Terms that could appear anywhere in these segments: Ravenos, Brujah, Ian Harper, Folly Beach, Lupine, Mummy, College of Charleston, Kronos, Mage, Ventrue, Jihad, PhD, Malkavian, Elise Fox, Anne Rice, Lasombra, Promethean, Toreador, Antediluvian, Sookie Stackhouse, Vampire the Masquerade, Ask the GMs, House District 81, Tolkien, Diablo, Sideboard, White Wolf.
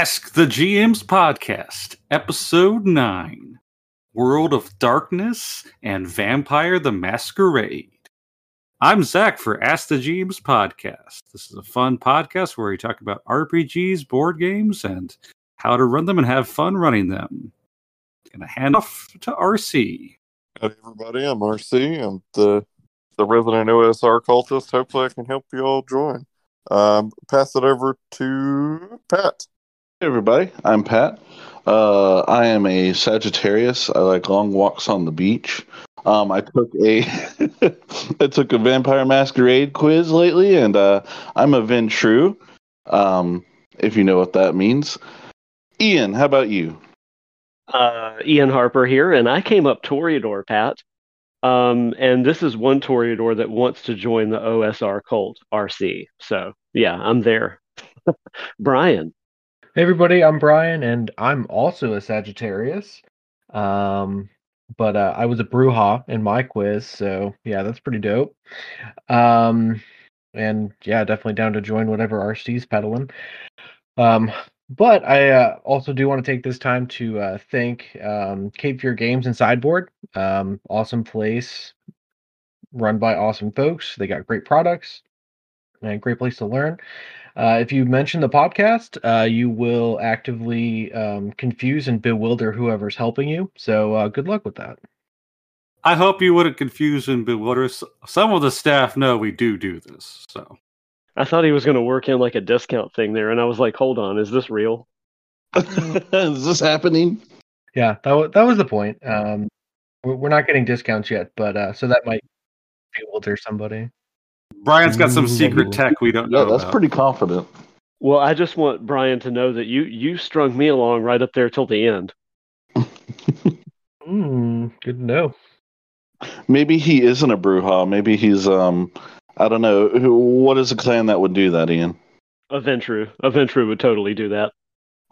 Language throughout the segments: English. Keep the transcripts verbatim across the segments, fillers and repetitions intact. Ask the G Ms podcast, episode nine, World of Darkness and Vampire the Masquerade. I'm Zach for Ask the G Ms podcast. This is a fun podcast where we talk about R P Gs, board games, and how to run them and have fun running them. I'm going to hand off to R C. Hey everybody, I'm R C. I'm the, the resident O S R cultist. Hopefully I can help you all join. Um, pass it over to Pat. Hey everybody, I'm Pat. Uh, I am a Sagittarius. I like long walks on the beach. Um, I took a I took a Vampire Masquerade quiz lately, and uh, I'm a Ventrue. Um, if you know what that means. Ian, how about you? Uh, Ian Harper here, and I came up Toreador, Pat. Um, and this is one Toreador that wants to join the O S R cult, R C. So, yeah, I'm there. Brian. Hey, everybody, I'm Brian, and I'm also a Sagittarius. Um, but uh, I was a Brujah in my quiz, so, yeah, that's pretty dope. Um, and, yeah, definitely down to join whatever R C's peddling. Um... But I uh, also do want to take this time to uh, thank um, Cape Fear Games and Sideboard. Um, awesome place, run by awesome folks. They got great products and a great place to learn. Uh, if you mention the podcast, uh, you will actively um, confuse and bewilder whoever's helping you. So uh, good luck with that. I hope you wouldn't confuse and bewilder. Some of the staff know we do do this, so. I thought he was going to work in like a discount thing there, and I was like, "Hold on, is this real? Is this happening?" Yeah, that was that was the point. Um, we're not getting discounts yet, but uh, so that might bewilder somebody. Brian's got some secret tech we don't know. Yeah, that's about. Pretty confident. Well, I just want Brian to know that you you strung me along right up there till the end. mm, good to know. Maybe he isn't a Brujah. Maybe he's um. I don't know. What is a clan that would do that, Ian? A Ventrue. A Ventrue would totally do that.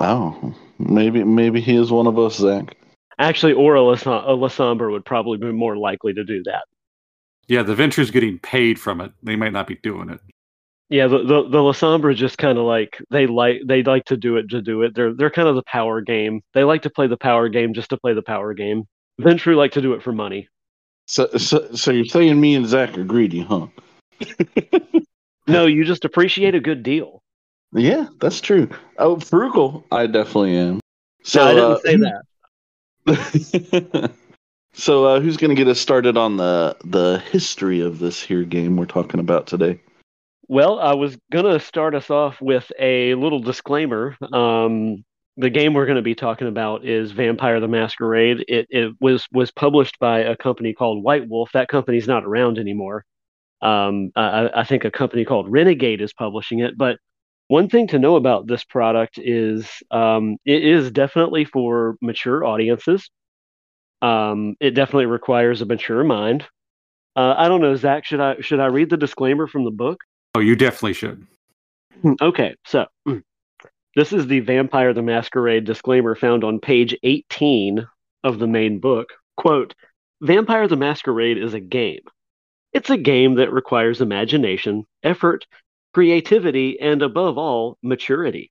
Oh. Maybe maybe he is one of us, Zach. Actually, or a Lasombra would probably be more likely to do that. Yeah, the Ventrue's getting paid from it. They might not be doing it. Yeah, the the, the Lasombra just kind of like, they like they like to do it to do it. They're, they're kind of the power game. They like to play the power game just to play the power game. Ventrue like to do it for money. So, so, so you're saying me and Zach are greedy, huh? No, you just appreciate a good deal. Yeah, that's true. Oh, frugal, I definitely am. So no, I didn't uh, say that. So, uh, who's going to get us started on the the history of this here game we're talking about today? Well, I was going to start us off with a little disclaimer. Um, the game we're going to be talking about is Vampire the Masquerade. It it was was published by a company called White Wolf. That company's not around anymore. Um, I, I think a company called Renegade is publishing it. But one thing to know about this product is um, it is definitely for mature audiences. Um, it definitely requires a mature mind. Uh, I don't know, Zach, should I should I read the disclaimer from the book? Oh, you definitely should. Okay, so this is the Vampire the Masquerade disclaimer found on page eighteen of the main book. Quote, "Vampire the Masquerade is a game. It's a game that requires imagination, effort, creativity, and above all, maturity.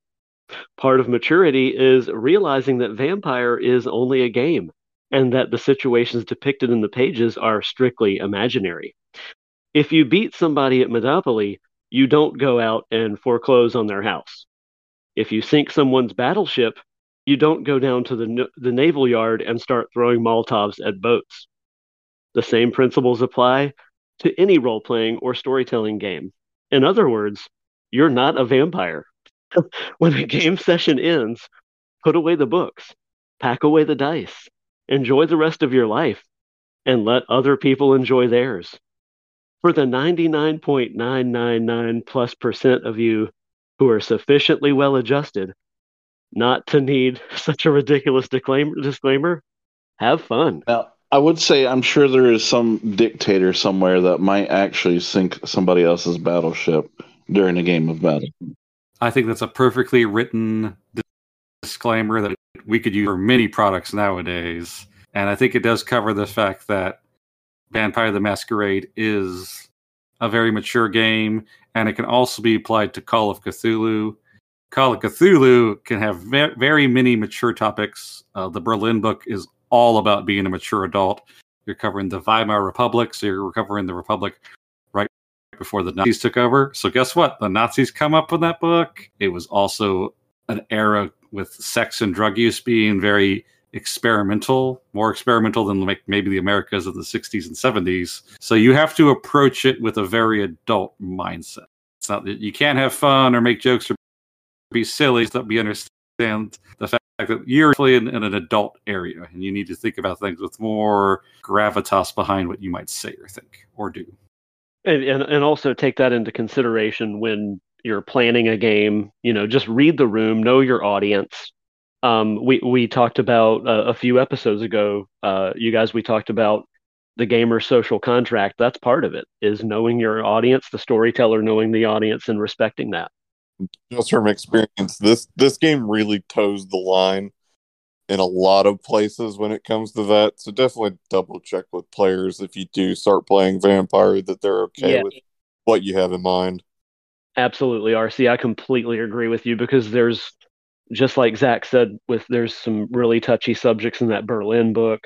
Part of maturity is realizing that Vampire is only a game, and that the situations depicted in the pages are strictly imaginary. If you beat somebody at Monopoly, you don't go out and foreclose on their house. If you sink someone's battleship, you don't go down to the, the naval yard and start throwing Molotovs at boats. The same principles apply to any role-playing or storytelling game. In other words, you're not a vampire. When a game session ends, put away the books, pack away the dice, enjoy the rest of your life, and let other people enjoy theirs. For the ninety-nine point nine nine nine plus percent of you who are sufficiently well-adjusted not to need such a ridiculous disclaimer, have fun." Well, I would say I'm sure there is some dictator somewhere that might actually sink somebody else's battleship during a game of battle. I think that's a perfectly written disclaimer that we could use for many products nowadays. And I think it does cover the fact that Vampire the Masquerade is a very mature game, and it can also be applied to Call of Cthulhu Call of Cthulhu can have ve very many mature topics. Uh, the Berlin book is all about being a mature adult. You're covering the Weimar Republic, so you're covering the Republic right before the Nazis took over. So guess what? The Nazis come up in that book. It was also an era with sex and drug use being very experimental, more experimental than like maybe the Americas of the sixties and seventies. So you have to approach it with a very adult mindset. It's not that you can't have fun or make jokes or be silly. It's that we understand the fact that you're in, in an adult area and you need to think about things with more gravitas behind what you might say or think or do. And, and, and also take that into consideration when you're planning a game. You know, just read the room, know your audience. Um, we, we talked about uh, a few episodes ago, uh, you guys, we talked about the gamer social contract. That's part of it, is knowing your audience, the storyteller knowing the audience and respecting that. Just from experience, this, this game really toes the line in a lot of places when it comes to that. So definitely double check with players if you do start playing Vampire that they're okay yeah. with what you have in mind. Absolutely, R C. I completely agree with you, because there's, just like Zach said, with there's some really touchy subjects in that Berlin book.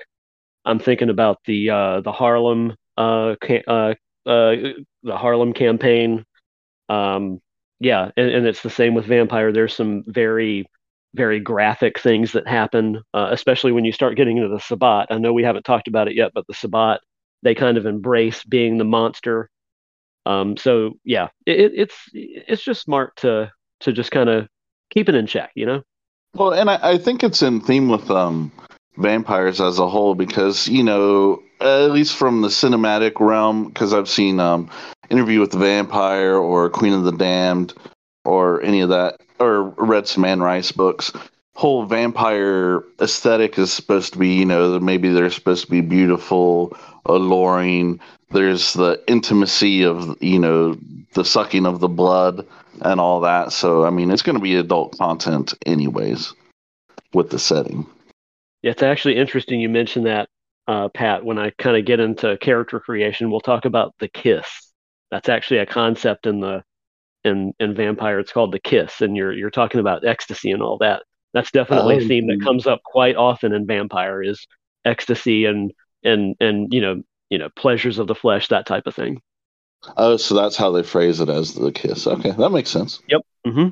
I'm thinking about the uh, the Harlem uh, uh, uh, the Harlem campaign. Um, yeah, and, and it's the same with Vampire. There's some very very graphic things that happen, uh, especially when you start getting into the Sabbat. I know we haven't talked about it yet, but the Sabbat, they kind of embrace being the monster. Um, so yeah, it, it's it's just smart to to just kind of keep it in check, you know? Well, and I, I think it's in theme with um, vampires as a whole, because, you know, at least from the cinematic realm, because I've seen um, Interview with the Vampire or Queen of the Damned or any of that, or read some Anne Rice books. Whole vampire aesthetic is supposed to be, you know, maybe they're supposed to be beautiful, alluring. There's the intimacy of, you know, the sucking of the blood and all that. So, I mean, it's going to be adult content anyways with the setting. Yeah, it's actually interesting you mentioned that, uh, Pat. When I kind of get into character creation, we'll talk about the kiss. That's actually a concept in the in, in Vampire. It's called the kiss, and you're you're talking about ecstasy and all that. That's definitely um, a theme that comes up quite often in Vampire, is ecstasy and and and you know you know pleasures of the flesh, that type of thing. Oh, so that's how they phrase it, as the kiss. Okay, that makes sense. Yep. Mm-hmm.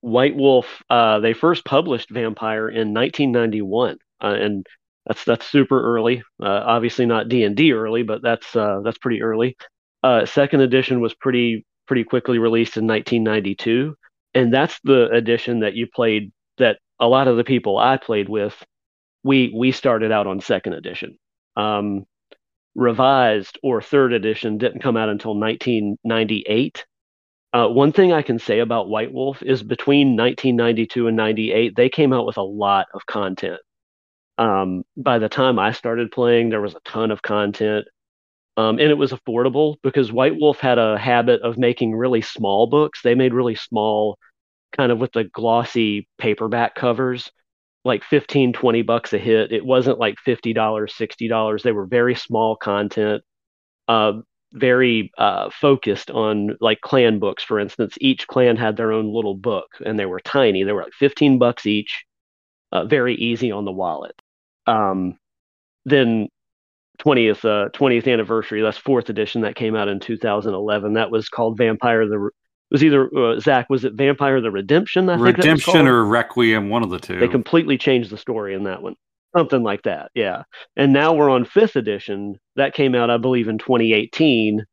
White Wolf. Uh, they first published Vampire in nineteen ninety-one, uh, and that's that's super early. Uh, obviously not D and D early, but that's uh, that's pretty early. Uh, second edition was pretty pretty quickly released in nineteen ninety-two, and that's the edition that you played. That a lot of the people I played with, we we started out on second edition. Um, Revised or third edition didn't come out until nineteen ninety-eight. Uh, one thing I can say about White Wolf is between nineteen ninety-two and ninety-eight, they came out with a lot of content. Um, by the time I started playing, there was a ton of content, um, and it was affordable, because White Wolf had a habit of making really small books. They made really small, kind of with the glossy paperback covers, like fifteen, twenty bucks a hit. It wasn't like fifty dollars, sixty dollars. They were very small content, uh, very uh, focused on like clan books, for instance. Each clan had their own little book, and they were tiny. They were like fifteen bucks each, uh, very easy on the wallet. Um, then twentieth, uh, twentieth anniversary, that's fourth edition. That came out in two thousand eleven. That was called Vampire the... Re was either, uh, Zach, was it Vampire the Redemption? I think Redemption or Requiem, one of the two. They completely changed the story in that one. Something like that, yeah. And now we're on fifth edition. That came out, I believe, in twenty eighteen.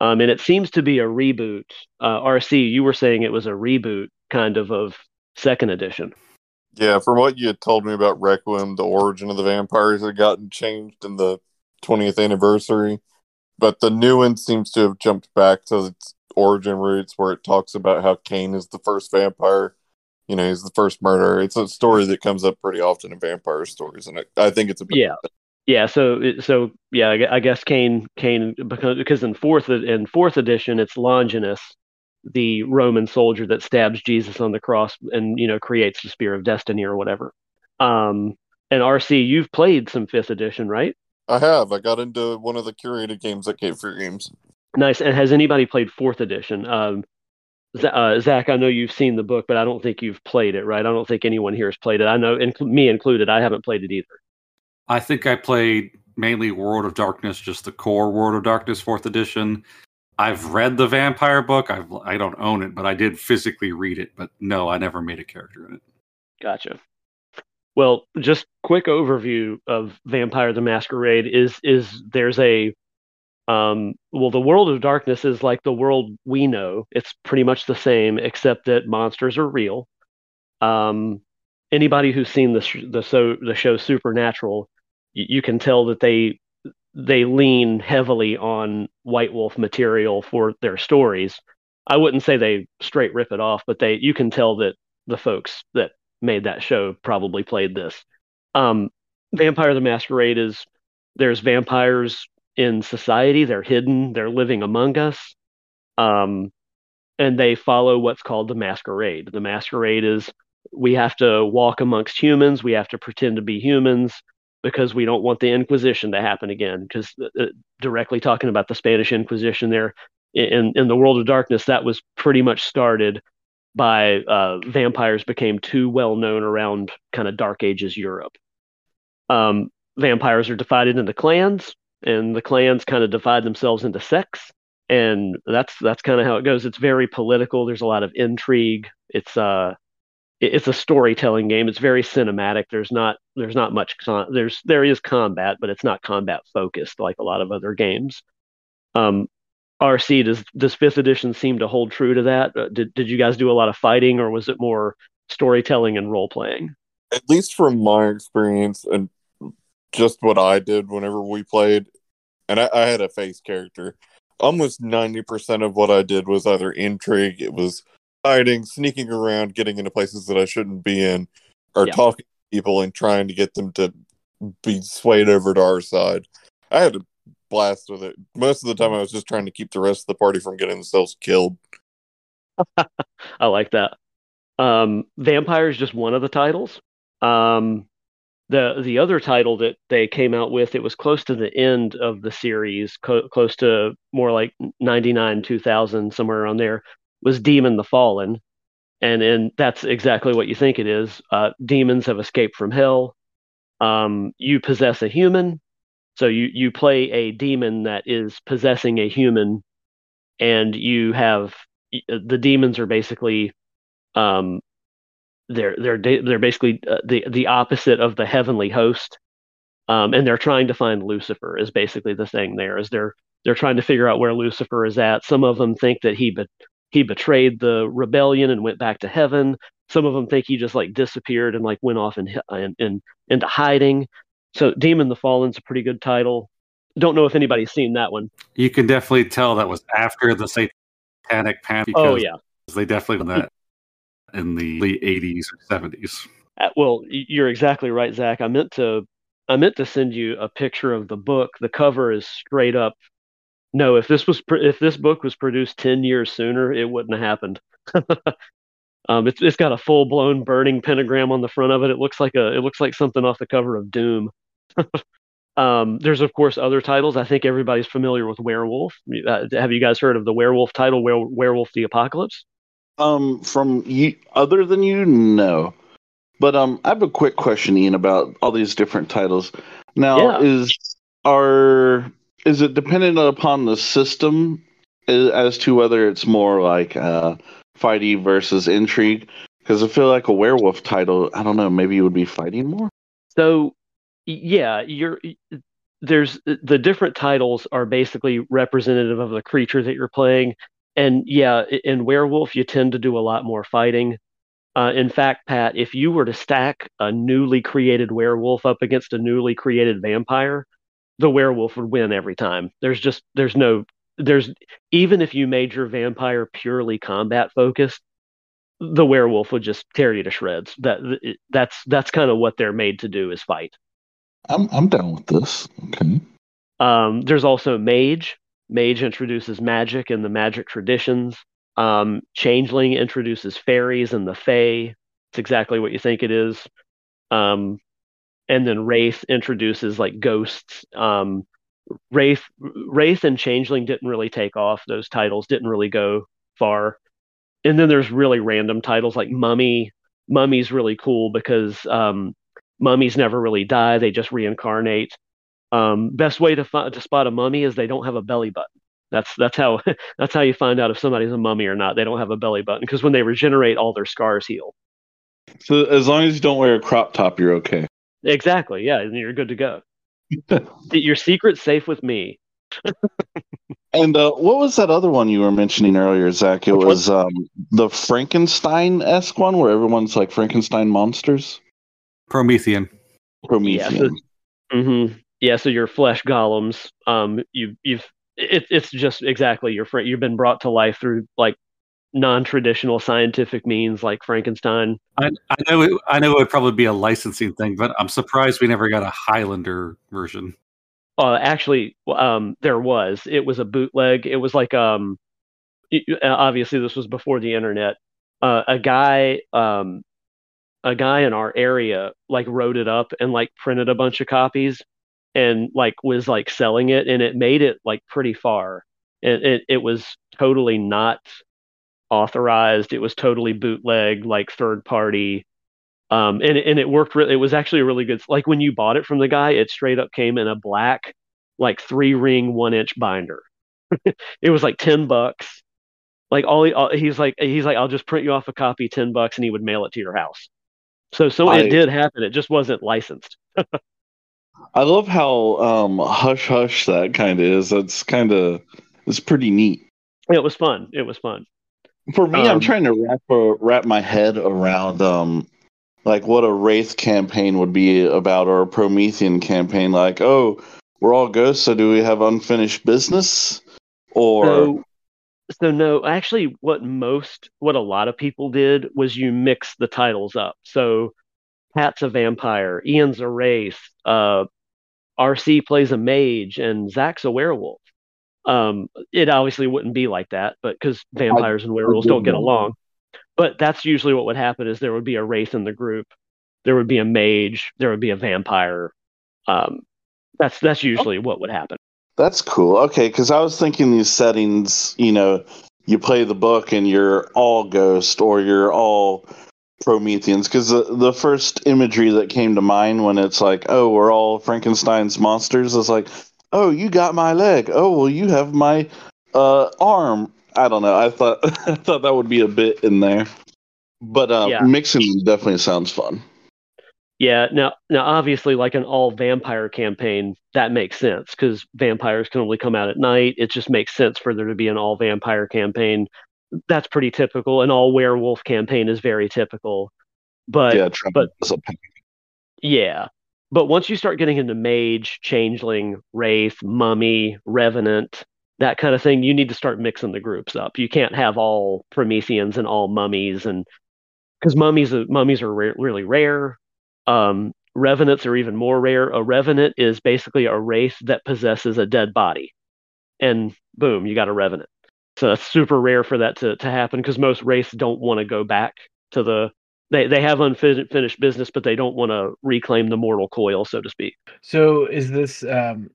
Um, and it seems to be a reboot. Uh, R C, you were saying it was a reboot, kind of, of second edition. Yeah, from what you had told me about Requiem, the origin of the vampires had gotten changed in the twentieth anniversary. But the new one seems to have jumped back to its origin roots, where it talks about how Cain is the first vampire. You know, he's the first murderer. It's a story that comes up pretty often in vampire stories, and it, I think it's a bit yeah, bad. yeah. So, so yeah, I guess Cain, Cain, because, because in fourth in fourth edition, it's Longinus, the Roman soldier that stabs Jesus on the cross, and you know creates the Spear of Destiny or whatever. Um, and R C, you've played some fifth edition, right? I have. I got into one of the curated games at Cape Fear Games. Nice. And has anybody played fourth edition? Um, Uh, Zach, I know you've seen the book, but I don't think you've played it, right? I don't think anyone here has played it. I know, inc- me included, I haven't played it either. I think I played mainly World of Darkness, just the core World of Darkness fourth edition. I've read the Vampire book. I've, I don't own it, but I did physically read it. But no, I never made a character in it. Gotcha. Well, just quick overview of Vampire the Masquerade is is there's a... Um, well, the World of Darkness is like the world we know. It's pretty much the same, except that monsters are real. Um, anybody who's seen the sh- the, so- the show Supernatural, y- you can tell that they they lean heavily on White Wolf material for their stories. I wouldn't say they straight rip it off, but they you can tell that the folks that made that show probably played this. Um, Vampire the Masquerade is there's vampires in society. They're hidden, they're living among us, um, and they follow what's called the masquerade. The masquerade is we have to walk amongst humans, we have to pretend to be humans because we don't want the Inquisition to happen again, because uh, directly talking about the Spanish Inquisition there, in, in the World of Darkness, that was pretty much started by uh, vampires became too well-known around kind of Dark Ages Europe. Um, vampires are divided into clans, and the clans kind of divide themselves into sects, and that's that's kind of how it goes. It's very political. There's a lot of intrigue. It's uh, it's a storytelling game. It's very cinematic. There's not there's not much con- there's there is combat, but it's not combat focused like a lot of other games. Um, R C, does does fifth edition seem to hold true to that? Uh, did did you guys do a lot of fighting, or was it more storytelling and role playing? At least from my experience, and just what I did whenever we played, and I, I had a face character, almost ninety percent of what I did was either intrigue, it was hiding, sneaking around, getting into places that I shouldn't be in, or yeah. talking to people and trying to get them to be swayed over to our side. I had a blast with it. Most of the time I was just trying to keep the rest of the party from getting themselves killed. I like that. Um, Vampire is just one of the titles. Um, The the other title that they came out with, it was close to the end of the series, co- close to more like ninety-nine, two thousand, somewhere around there, was Demon the Fallen. And, and that's exactly what you think it is. Uh, demons have escaped from hell. Um, you possess a human. So you, you play a demon that is possessing a human. And you have... The demons are basically... Um, They're they're they're basically uh, the the opposite of the heavenly host, um, and they're trying to find Lucifer. Is basically the thing there is they're they're trying to figure out where Lucifer is at. Some of them think that he be- he betrayed the rebellion and went back to heaven. Some of them think he just like disappeared and like went off in in, in into hiding. So Demon the Fallen's a pretty good title. Don't know if anybody's seen that one. You can definitely tell that was after the Satanic Panic. Oh yeah, they definitely done that. In the late eighties or seventies. Well, you're exactly right, Zach. I meant to, I meant to send you a picture of the book. The cover is straight up. No, if this was, if this book was produced ten years sooner, it wouldn't have happened. um, it's it's got a full blown burning pentagram on the front of it. It looks like a, it looks like something off the cover of Doom. um, there's of course other titles. I think everybody's familiar with Werewolf. Uh, have you guys heard of the Werewolf title, Were- Werewolf the Apocalypse? Um, from you, other than you, no. But um, I have a quick question, Ian, about all these different titles. Now, yeah. is are is it dependent upon the system as to whether it's more like uh, fighty versus intrigue? Because I feel like a werewolf title, I don't know, maybe it would be fighting more. So, yeah, you're there's the different titles are basically representative of the creature that you're playing. And yeah, in Werewolf, you tend to do a lot more fighting. Uh, in fact, Pat, if you were to stack a newly created werewolf up against a newly created vampire, the werewolf would win every time. There's just, there's no, there's, even if you made your vampire purely combat focused, the werewolf would just tear you to shreds. That That's that's kind of what they're made to do is fight. I'm I'm down with this. Okay. Um, there's also Mage. Mage introduces magic and the magic traditions. Um, Changeling introduces fairies and the fae. It's exactly what you think it is. Um, and then Wraith introduces like ghosts. Um, Wraith, Wraith and Changeling didn't really take off. Those titles didn't really go far. And then there's really random titles like Mummy. Mummy's really cool because um, mummies never really die. They just reincarnate. Um, best way to fi- to spot a mummy is they don't have a belly button. That's that's how that's how you find out if somebody's a mummy or not. They don't have a belly button because when they regenerate, all their scars heal. So as long as you don't wear a crop top, you're okay. Exactly. Yeah, and you're good to go. Your secret's safe with me. And uh, what was that other one you were mentioning earlier, Zach? It Which was um, the Frankenstein-esque one where everyone's like Frankenstein monsters? Promethean. Promethean. Yeah, so, mm-hmm. yeah, so your flesh golems. Um, you, you've it, It's just exactly your fr- You've been brought to life through like non-traditional scientific means like Frankenstein. I, I, know it, I know it would probably be a licensing thing, but I'm surprised we never got a Highlander version. Uh, actually, um, there was. It was a bootleg. It was like, um, it, obviously, this was before the internet. Uh, a guy, um, a guy in our area, like, wrote it up and like printed a bunch of copies, and like was like selling it, and it made it like pretty far. And it, it was totally not authorized. It was totally bootleg, like third party. Um, and, and it worked really, it was actually really good. Like when you bought it from the guy, it straight up came in a black, like three ring, one inch binder. It was like ten bucks. Like all, he, all he's like, he's like, I'll just print you off a copy, ten bucks. And he would mail it to your house. So, so I, it did happen. It just wasn't licensed. I love how, um, hush, hush that kind of is. That's kind of, it's pretty neat. It was fun. It was fun. For me, um, I'm trying to wrap, uh, wrap my head around, um, like what a Wraith campaign would be about, or a Promethean campaign. Like, oh, we're all ghosts, so do we have unfinished business? Or so, so no, actually, what most, what a lot of people did was you mix the titles up. So, Pat's a vampire, Ian's a Wraith, uh, R C plays a mage, and Zach's a werewolf. Um, it obviously wouldn't be like that, but because vampires I, and werewolves don't get along. But that's usually what would happen is there would be a Wraith in the group. There would be a mage. There would be a vampire. Um, that's that's usually what would happen. That's cool. Okay, because I was thinking these settings, you know, you play the book and you're all ghost or you're all Prometheans. Because the, the first imagery that came to mind when it's like, oh, we're all Frankenstein's monsters. It's like, oh, you got my leg. Oh, well, you have my uh, arm. I don't know. I thought I thought that would be a bit in there, but uh, yeah. Mixing definitely sounds fun. Yeah. Now, now, obviously, like an all vampire campaign, that makes sense because vampires can only come out at night. It just makes sense for there to be an all vampire campaign. That's pretty typical. An all werewolf campaign is very typical. But yeah, but yeah, but once you start getting into mage, changeling, wraith, mummy, revenant, that kind of thing, you need to start mixing the groups up. You can't have all Prometheans and all mummies, and because mummies, mummies are re- really rare. Um, revenants are even more rare. A revenant is basically a wraith that possesses a dead body, and boom, you got a revenant. So that's super rare for that to, to happen because most wraiths don't want to go back to the. They they have unfinished business, but they don't want to reclaim the mortal coil, so to speak. So is this um,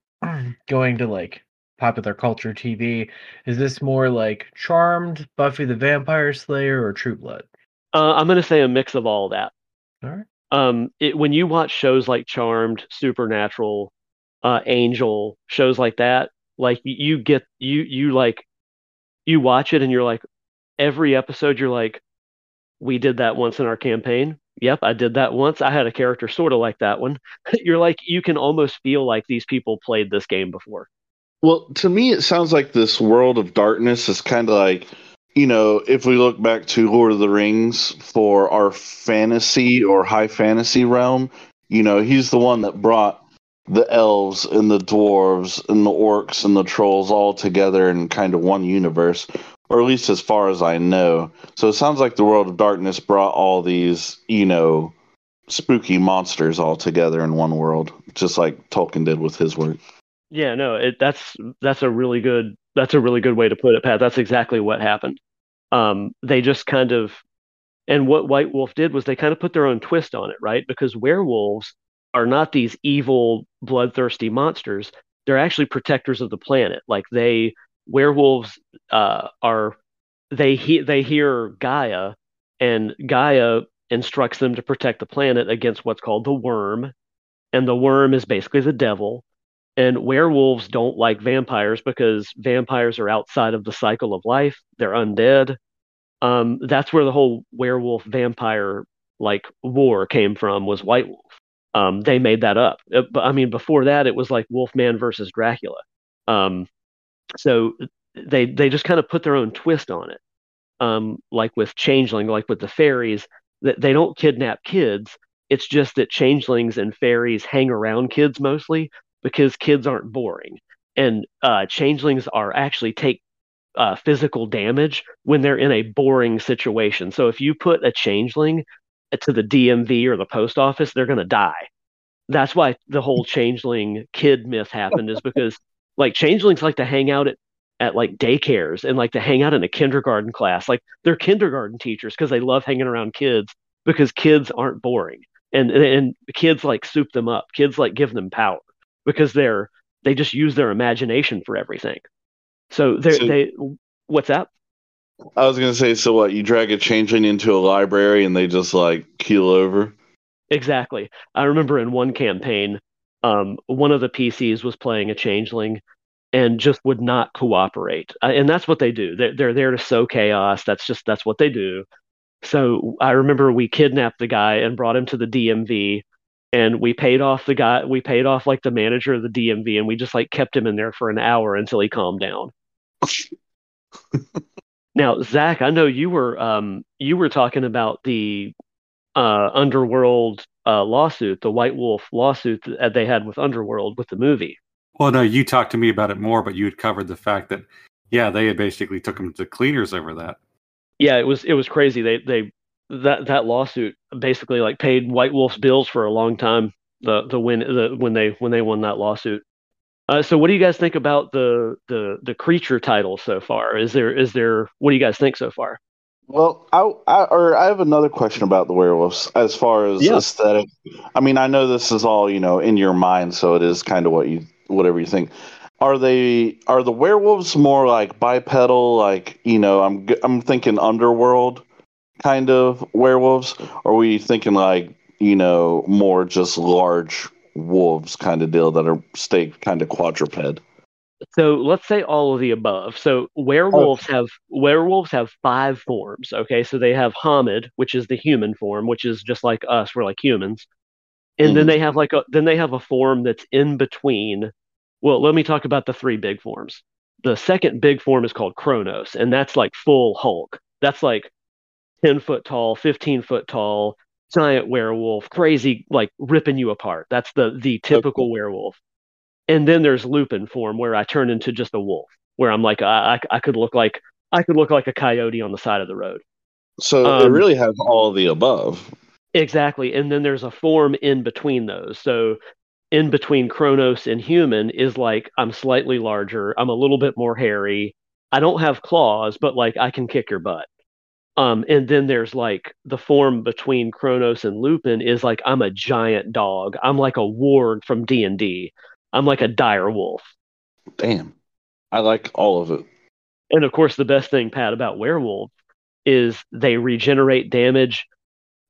going to like? Popular culture T V, is this more like Charmed, Buffy the Vampire Slayer, or True Blood? Uh, I'm going to say a mix of all of that. All right. Um, it, when you watch shows like Charmed, Supernatural, uh, Angel, shows like that, like you get you you like you watch it and you're like every episode you're like, we did that once in our campaign. Yep, I did that once. I had a character sort of like that one. You're like you can almost feel like these people played this game before. Well, to me, it sounds like this World of Darkness is kind of like, you know, if we look back to Lord of the Rings for our fantasy or high fantasy realm, you know, he's the one that brought the elves and the dwarves and the orcs and the trolls all together in kind of one universe, or at least as far as I know. So it sounds like the World of Darkness brought all these, you know, spooky monsters all together in one world, just like Tolkien did with his work. Yeah, no, it, that's that's a really good that's a really good way to put it, Pat. That's exactly what happened. Um, they just kind of, and what White Wolf did was they kind of put their own twist on it, right? Because werewolves are not these evil, bloodthirsty monsters. They're actually protectors of the planet. Like they, werewolves uh, are they he- they hear Gaia, and Gaia instructs them to protect the planet against what's called the worm, and the worm is basically the devil. And werewolves don't like vampires because vampires are outside of the cycle of life; they're undead. Um, that's where the whole werewolf vampire like war came from. Was White Wolf? Um, they made that up. It, I mean, before that, it was like Wolfman versus Dracula. Um, so they they just kind of put their own twist on it. Um, like with Changeling, like with the fairies, that they don't kidnap kids. It's just that changelings and fairies hang around kids mostly, because kids aren't boring, and uh, changelings are actually take uh, physical damage when they're in a boring situation. So if you put a changeling to the D M V or the post office, they're going to die. That's why the whole changeling kid myth happened, is because like changelings like to hang out at, at like daycares and like to hang out in a kindergarten class. Like they're kindergarten teachers because they love hanging around kids, because kids aren't boring, and, and kids like soup them up. Kids like give them power, because they're they just use their imagination for everything. So, so they what's up? I was gonna say, so what? You drag a changeling into a library and they just like keel over? Exactly. I remember in one campaign, um, one of the P Cs was playing a changeling and just would not cooperate. Uh, and that's what they do. They're they're there to sow chaos. That's just that's what they do. So I remember we kidnapped the guy and brought him to the D M V. And we paid off the guy, we paid off like the manager of the D M V, and we just like kept him in there for an hour until he calmed down. Now, Zach, I know you were um, you were talking about the uh, Underworld uh, lawsuit, the White Wolf lawsuit that they had with Underworld with the movie. Well, no, you talked to me about it more, but you had covered the fact that, yeah, they had basically took him to cleaners over that. Yeah, it was it was crazy. They they. That that lawsuit basically like paid White Wolf's bills for a long time. The the win the when they when they won that lawsuit. Uh, so what do you guys think about the the the creature title so far? Is there is there what do you guys think so far? Well, I I, or I have another question about the werewolves as far as yeah. aesthetic. I mean, I know this is all you know in your mind, so it is kind of what you whatever you think. Are they are the werewolves more like bipedal? Like you know, I'm I'm thinking Underworld kind of werewolves, or are we thinking like, you know, more just large wolves kind of deal that are stay kind of quadruped? So let's say all of the above. So werewolves oh. have werewolves have five forms. Okay, so they have Hamid, which is the human form, which is just like us. We're like humans, and mm-hmm. then they have like a then they have a form that's in between. Well, let me talk about the three big forms. The second big form is called Kronos, and that's like full Hulk. That's like ten foot tall, fifteen foot tall, giant werewolf, crazy, like ripping you apart. That's the the typical okay. werewolf. And then there's Lupine form, where I turn into just a wolf, where I'm like, I, I, I could look like I could look like a coyote on the side of the road. So um, they really have all the above. Exactly. And then there's a form in between those. So in between Kronos and human is like, I'm slightly larger. I'm a little bit more hairy. I don't have claws, but like I can kick your butt. Um, and then there's like the form between Kronos and Lupine is like, I'm a giant dog. I'm like a ward from D and D. I'm like a dire wolf. Damn. I like all of it. And of course, the best thing, Pat, about werewolves is they regenerate damage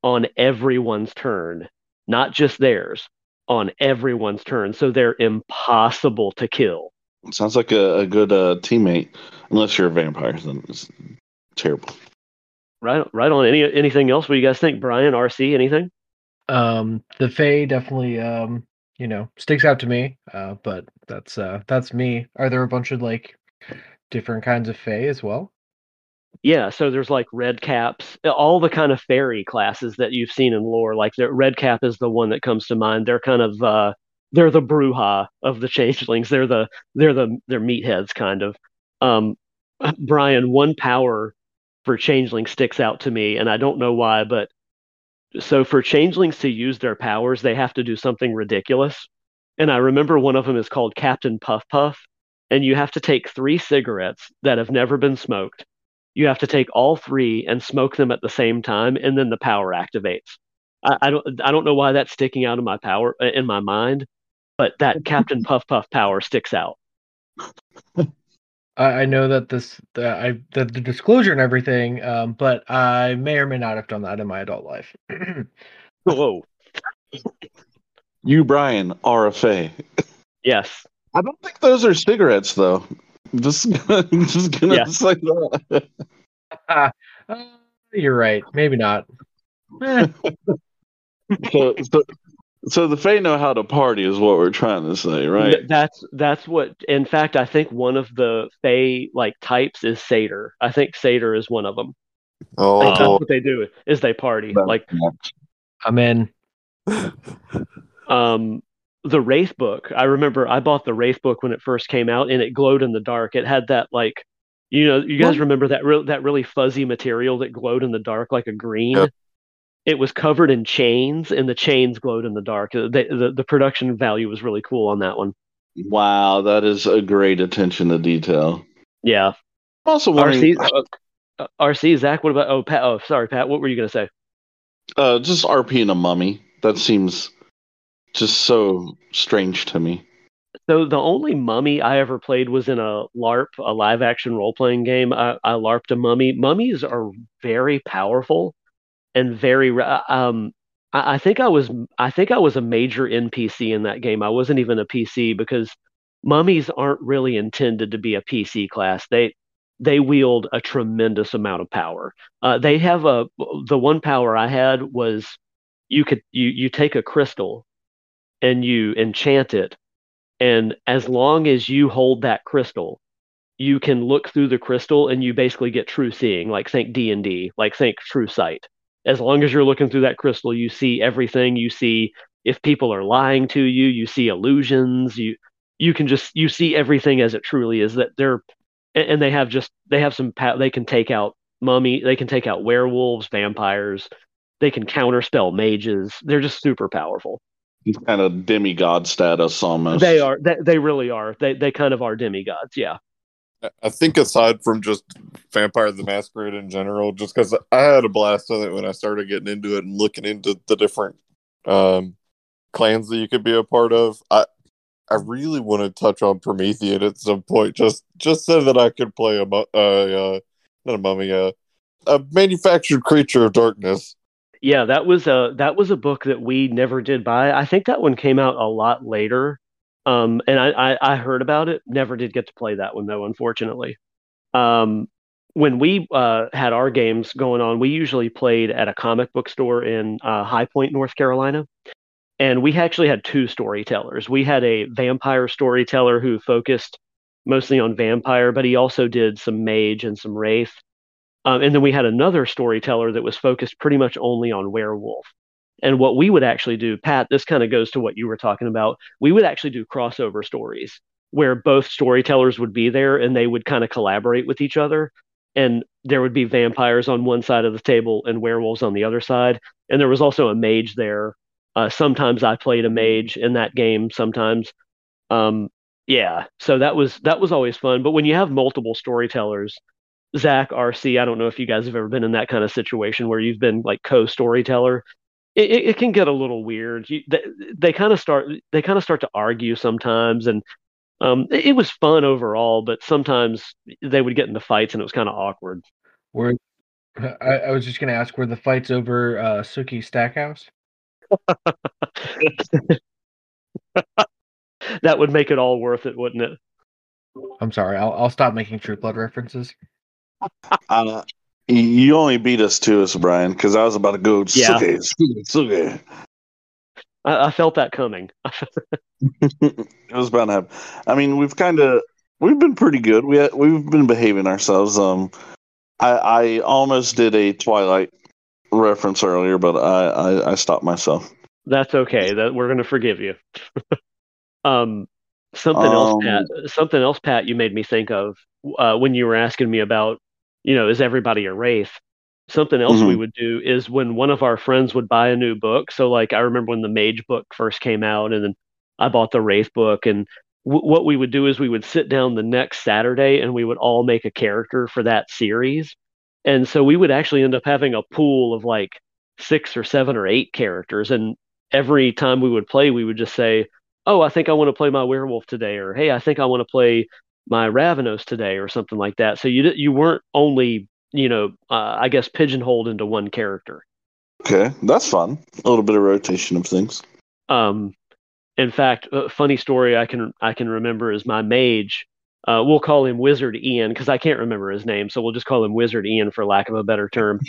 on everyone's turn, not just theirs, on everyone's turn. So they're impossible to kill. Sounds like a, a good uh, teammate, unless you're a vampire. Then it's terrible. Right, right on. Any anything else? What do you guys think, Brian? R C, anything? Um, the Fae definitely, um, you know, sticks out to me. Uh, but that's uh, that's me. Are there a bunch of like different kinds of Fae as well? Yeah. So there's like red caps, all the kind of fairy classes that you've seen in lore. Like the red cap is the one that comes to mind. They're kind of uh, they're the Brujah of the changelings. They're the they're the they're meatheads kind of. Um, Brian, one power for changeling sticks out to me, and I don't know why, but so for changelings to use their powers, they have to do something ridiculous. And I remember one of them is called Captain Puff Puff, and you have to take three cigarettes that have never been smoked. You have to take all three and smoke them at the same time, and then the power activates. I, I don't, I don't know why that's sticking out in my power in my mind, but that Captain Puff Puff power sticks out. I, I know that this, the, I the, the disclosure and everything, um, but I may or may not have done that in my adult life. Whoa. You, Brian, R F A. Yes. I don't think those are cigarettes, though. Just, just gonna yeah. say that. uh, you're right. Maybe not. Eh. so, so, so the Fae know how to party is what we're trying to say, right? That's that's what. In fact, I think one of the Fae like types is satyr. I think satyr is one of them. Oh, like, that's what they do is they party. That's like, much. I'm in. um. The Wraith book. I remember I bought the Wraith book when it first came out, and it glowed in the dark. It had that, like, you know, you guys what? remember that re- that really fuzzy material that glowed in the dark, like a green. Yep. It was covered in chains, and the chains glowed in the dark. The, the the production value was really cool on that one. Wow, that is a great attention to detail. Yeah. Also, wondering... R C, uh, R C Zach. What about? Oh, Pat. Oh, sorry, Pat. What were you going to say? Uh, just R P and a mummy. That seems. Just so strange to me. So the only mummy I ever played was in a LARP, a live-action role-playing game. I, I LARPed a mummy. Mummies are very powerful and very. Um, I, I think I was. I think I was a major N P C in that game. I wasn't even a P C because mummies aren't really intended to be a P C class. They they wield a tremendous amount of power. Uh, they have a. The one power I had was you could you you take a crystal. And you enchant it, and as long as you hold that crystal, you can look through the crystal, and you basically get true seeing. Like think D and D, like think true sight. As long as you're looking through that crystal, you see everything. You see if people are lying to you. You see illusions. You you can just you see everything as it truly is. That they're and they have just they have some they can take out mummy. They can take out werewolves, vampires. They can counterspell mages. They're just super powerful. Kind of demigod status almost. They are. They, they really are. They they kind of are demigods. Yeah. I think aside from just Vampire the Masquerade in general, just because I had a blast with it when I started getting into it and looking into the different um, clans that you could be a part of. I I really want to touch on Promethean at some point, just just so that I could play a mu- uh, uh, not a mummy, uh, a manufactured creature of darkness. Yeah, that was a that was a book that we never did buy. I think that one came out a lot later, um, and I, I, I heard about it. Never did get to play that one though, unfortunately. Um, when we uh, had our games going on, we usually played at a comic book store in uh, High Point, North Carolina, and we actually had two storytellers. We had a vampire storyteller who focused mostly on vampire, but he also did some mage and some wraith. Um, and then we had another storyteller that was focused pretty much only on werewolf. And what we would actually do, Pat, this kind of goes to what you were talking about. We would actually do crossover stories where both storytellers would be there and they would kind of collaborate with each other. And there would be vampires on one side of the table and werewolves on the other side. And there was also a mage there. Uh, sometimes I played a mage in that game. Sometimes. Um, yeah. So that was that was always fun. But when you have multiple storytellers, Zach, R C, I don't know if you guys have ever been in that kind of situation where you've been like co-storyteller. It, it, it can get a little weird. You, they they kind of start they kind of start to argue sometimes, and um, it, it was fun overall. But sometimes they would get into fights, and it was kind of awkward. Were I, I was just going to ask, were the fights over uh, Sookie Stackhouse? That would make it all worth it, wouldn't it? I'm sorry. I'll I'll stop making True Blood references. Uh, you only beat us to us, Brian, because I was about to go. Yeah. Suge, suge, suge. I, I felt that coming. It was about to happen. I mean, we've kind of we've been pretty good. We we've been behaving ourselves. Um, I I almost did a Twilight reference earlier, but I I, I stopped myself. That's okay. That we're gonna forgive you. um. Something else, um, Pat. Something else, Pat. You made me think of uh, when you were asking me about, you know, is everybody a wraith? Something else mm-hmm. we would do is when one of our friends would buy a new book. So, like, I remember when the Mage book first came out, and then I bought the Wraith book. And w- what we would do is we would sit down the next Saturday, and we would all make a character for that series. And so we would actually end up having a pool of like six or seven or eight characters. And every time we would play, we would just say, oh, I think I want to play my werewolf today, or hey, I think I want to play my Ravenos today or something like that. So you you weren't only, you know, uh, I guess pigeonholed into one character. Okay, that's fun. A little bit of rotation of things. Um, in fact, a funny story I can I can remember is my mage. Uh, we'll call him Wizard Ian because I can't remember his name, so we'll just call him Wizard Ian for lack of a better term.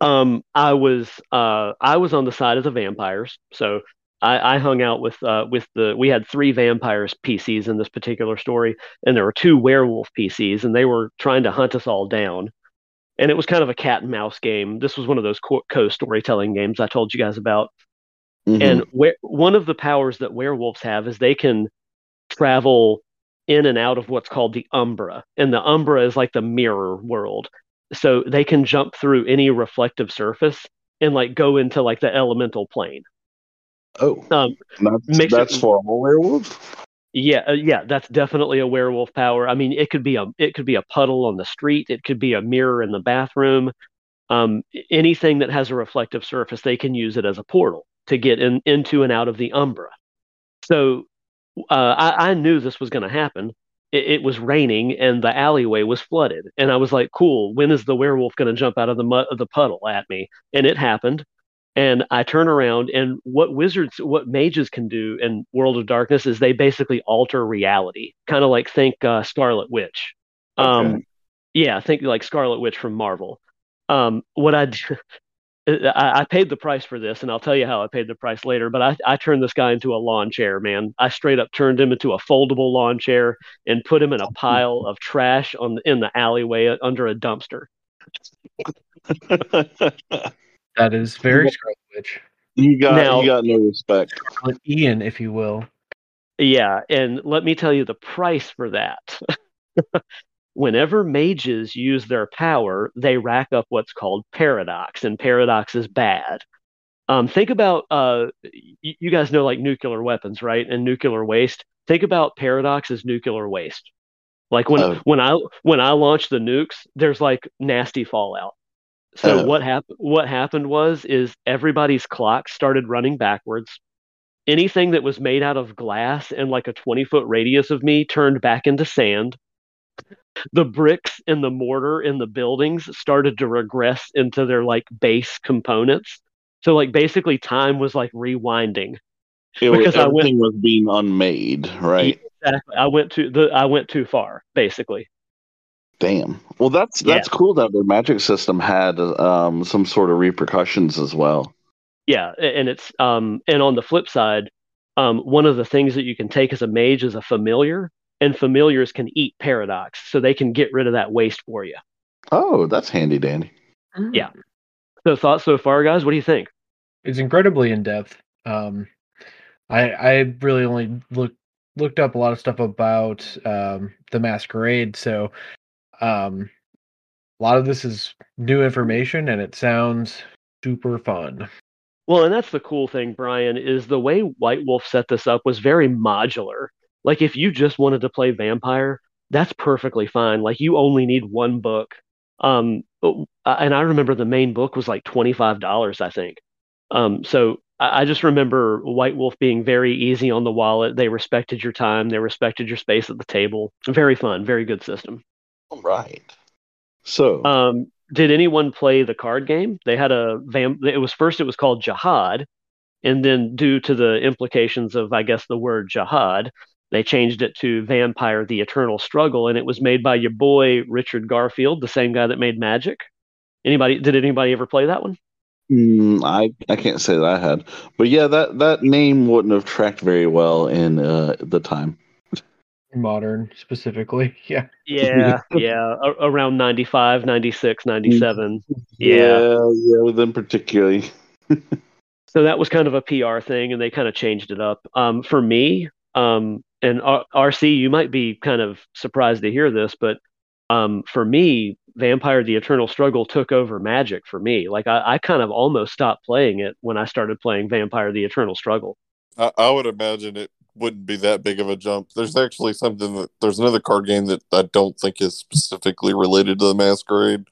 um, I was uh, I was on the side of the vampires, so I, I hung out with uh, with the. We had three vampires P Cs in this particular story, and there were two werewolf P Cs, and they were trying to hunt us all down. And it was kind of a cat and mouse game. This was one of those co- co-storytelling games I told you guys about. Mm-hmm. And where, one of the powers that werewolves have is they can travel in and out of what's called the Umbra, and the Umbra is like the mirror world, so they can jump through any reflective surface and like go into like the elemental plane. Oh, um, that's, that's it, for a werewolf. Yeah, uh, yeah, that's definitely a werewolf power. I mean, it could be a it could be a puddle on the street, it could be a mirror in the bathroom, um, anything that has a reflective surface, they can use it as a portal to get in into and out of the Umbra. So. Uh, I, I knew this was going to happen. It, it was raining and the alleyway was flooded. And I was like, cool, when is the werewolf going to jump out of the mud, the puddle at me? And it happened. And I turn around, and what wizards, what mages can do in World of Darkness is they basically alter reality. Kind of like think uh, Scarlet Witch. Um, okay. Yeah, think like Scarlet Witch from Marvel. Um, what I do, I paid the price for this, and I'll tell you how I paid the price later, but I, I turned this guy into a lawn chair, man. I straight up turned him into a foldable lawn chair and put him in a pile of trash on the, in the alleyway under a dumpster. That is very Scarlet Witch. You got, now, you got no respect. Ian, if you will. Yeah, and let me tell you the price for that. Whenever mages use their power, they rack up what's called paradox, and paradox is bad. Um, think about, uh, y- you guys know like nuclear weapons, right? And nuclear waste. Think about paradox as nuclear waste. Like when oh. when I when I launched the nukes, there's like nasty fallout. So oh. what happened? What happened was is everybody's clock started running backwards. Anything that was made out of glass and like a twenty foot radius of me turned back into sand. The bricks and the mortar in the buildings started to regress into their like base components. So like basically time was like rewinding. It because was, I everything went, was being unmade, right? Exactly. I went to the I went too far, basically. Damn. Well, that's that's yeah. cool that their magic system had um, some sort of repercussions as well. Yeah, and it's um, and on the flip side, um, one of the things that you can take as a mage is a familiar. And familiars can eat paradox, so they can get rid of that waste for you. Oh, that's handy dandy. Yeah. So thoughts so far, guys? What do you think? It's incredibly in-depth. Um, I I really only looked looked up a lot of stuff about um, the Masquerade, so um, a lot of this is new information, and it sounds super fun. Well, and that's the cool thing, Brian, is the way White Wolf set this up was very modular. Like, if you just wanted to play Vampire, that's perfectly fine. Like, you only need one book. Um, and I remember the main book was like twenty-five dollars, I think. Um, so I, I just remember White Wolf being very easy on the wallet. They respected your time. They respected your space at the table. Very fun. Very good system. All right. So... Um, did anyone play the card game? They had a... Vamp- it was First, it was called Jihad. And then due to the implications of, I guess, the word Jihad... they changed it to Vampire the Eternal Struggle, and it was made by your boy Richard Garfield, the same guy that made Magic. Anybody did anybody ever play that one? Mm, I I can't say that I had, but yeah, that, that name wouldn't have tracked very well in uh, the time. Modern, specifically, yeah, yeah, yeah, a- around ninety-five, ninety-six, ninety-seven, yeah, yeah, yeah with them particularly. So that was kind of a P R thing, and they kind of changed it up. Um, for me, um. And R C, you might be kind of surprised to hear this, but um, for me, Vampire the Eternal Struggle took over Magic for me. Like, I, I kind of almost stopped playing it when I started playing Vampire the Eternal Struggle. I, I would imagine it wouldn't be that big of a jump. There's actually something that there's another card game that I don't think is specifically related to the Masquerade,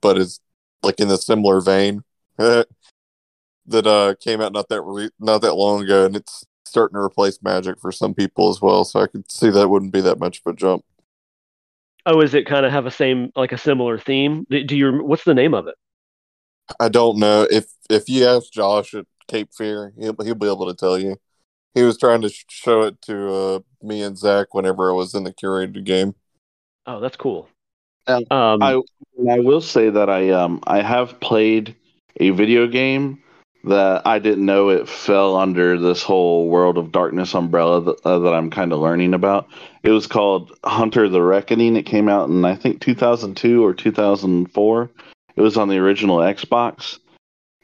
but it's like in a similar vein that uh, came out not that re- not that long ago, and it's starting to replace Magic for some people as well, so I could see that wouldn't be that much of a jump. Oh, is it kind of have a same, like a similar theme? Do you? What's the name of it? I don't know. If if you ask Josh at Cape Fear, he'll he'll be able to tell you. He was trying to show it to uh, me and Zach whenever I was in the curated game. Oh, that's cool. Um, um, I I will say that I um I have played a video game that I didn't know it fell under this whole World of Darkness umbrella that, uh, that I'm kind of learning about. It was called Hunter: the Reckoning. It came out in, I think, two thousand two or two thousand four. It was on the original Xbox.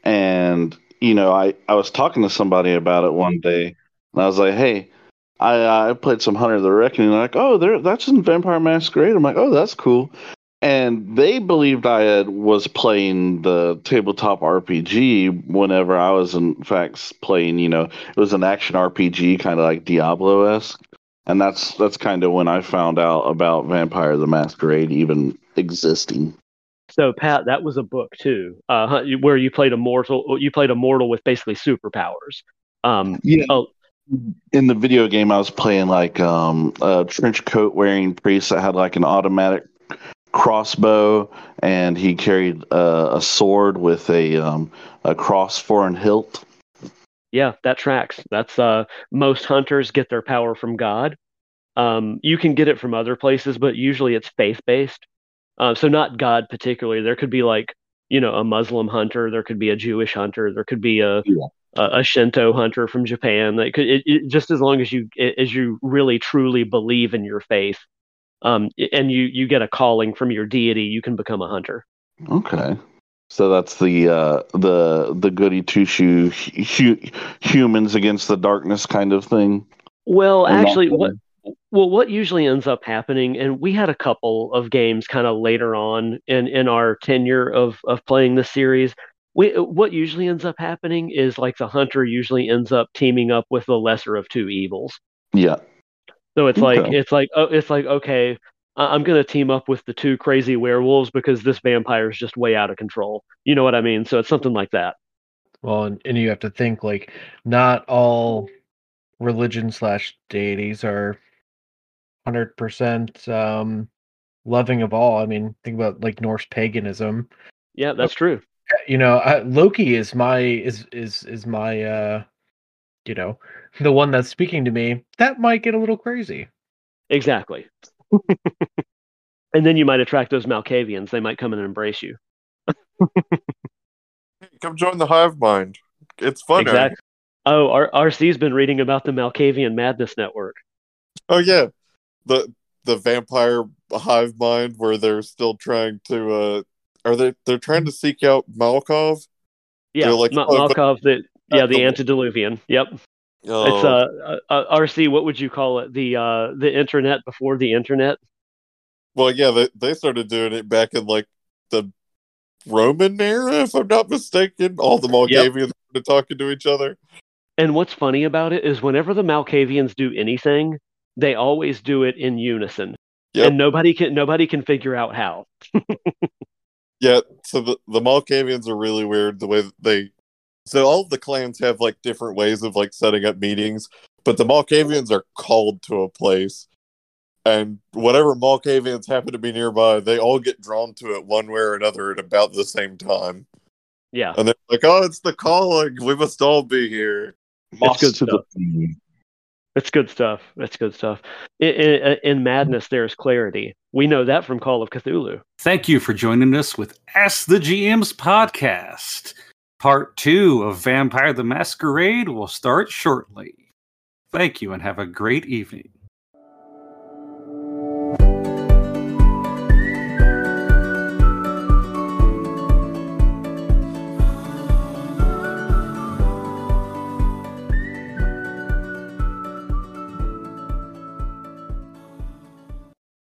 And, you know, I, I was talking to somebody about it one day, and I was like, hey, I, I played some Hunter: the Reckoning. They're like, oh, there, that's in Vampire Masquerade. I'm like, oh, that's cool. And they believed I had, was playing the tabletop R P G whenever I was, in fact, playing, you know, it was an action R P G, kind of like Diablo-esque. And that's that's kind of when I found out about Vampire the Masquerade even existing. So, Pat, that was a book, too, uh, where you played a mortal, you played a mortal with basically superpowers. Um, yeah. Oh, in the video game, I was playing, like, um, a trench coat-wearing priest that had, like, an automatic crossbow, and he carried uh, a sword with a um, a cross for an hilt. Yeah, that tracks. That's uh, most hunters get their power from God. Um, you can get it from other places, but usually it's faith-based. Uh, so not God particularly. There could be, like, you know, a Muslim hunter. There could be a Jewish hunter. There could be a yeah. a, a Shinto hunter from Japan. It could, it, it, just as long as you as you really truly believe in your faith. Um, and you, you get a calling from your deity, you can become a hunter. Okay. So that's the uh, the the goody two-shoe hu- humans against the darkness kind of thing? Well, or actually, what, well, what usually ends up happening, and we had a couple of games kind of later on in, in our tenure of, of playing this series, we, what usually ends up happening is, like, the hunter usually ends up teaming up with the lesser of two evils. Yeah. So it's okay. like it's like oh, it's like okay, I'm gonna team up with the two crazy werewolves because this vampire is just way out of control. You know what I mean? So it's something like that. Well, and, and you have to think, like, not all religion slash deities are one hundred percent um, loving of all. I mean, think about, like, Norse paganism. Yeah, that's true. You know, I, Loki is my is is is my. Uh, you know, the one that's speaking to me, that might get a little crazy. Exactly. And then you might attract those Malkavians. They might come in and embrace you. Come join the hive mind. It's fun. Exactly. Oh, R- RC's been reading about the Malkavian Madness Network. Oh, yeah. The the vampire hive mind where they're still trying to, uh, are they, they're trying to seek out Malkov? Yeah, like, Ma- oh, Malkov, but- the... Yeah, the antediluvian. Yep. Oh. It's uh, uh, R C, what would you call it? The uh, the internet before the internet? Well, yeah, they, they started doing it back in, like, the Roman era, if I'm not mistaken. All the Malkavians yep. were talking to each other. And what's funny about it is whenever the Malkavians do anything, they always do it in unison. Yep. And nobody can nobody can figure out how. Yeah, so the, the Malkavians are really weird the way that they... So all of the clans have, like, different ways of, like, setting up meetings, but the Malkavians are called to a place, and whatever Malkavians happen to be nearby, they all get drawn to it one way or another at about the same time. Yeah. And they're like, oh, it's the calling. We must all be here. It's good stuff. The- it's good stuff. It's good stuff. In, in, in madness, there's clarity. We know that from Call of Cthulhu. Thank you for joining us with Ask the G Ms podcast. Part two of Vampire the Masquerade will start shortly. Thank you and have a great evening.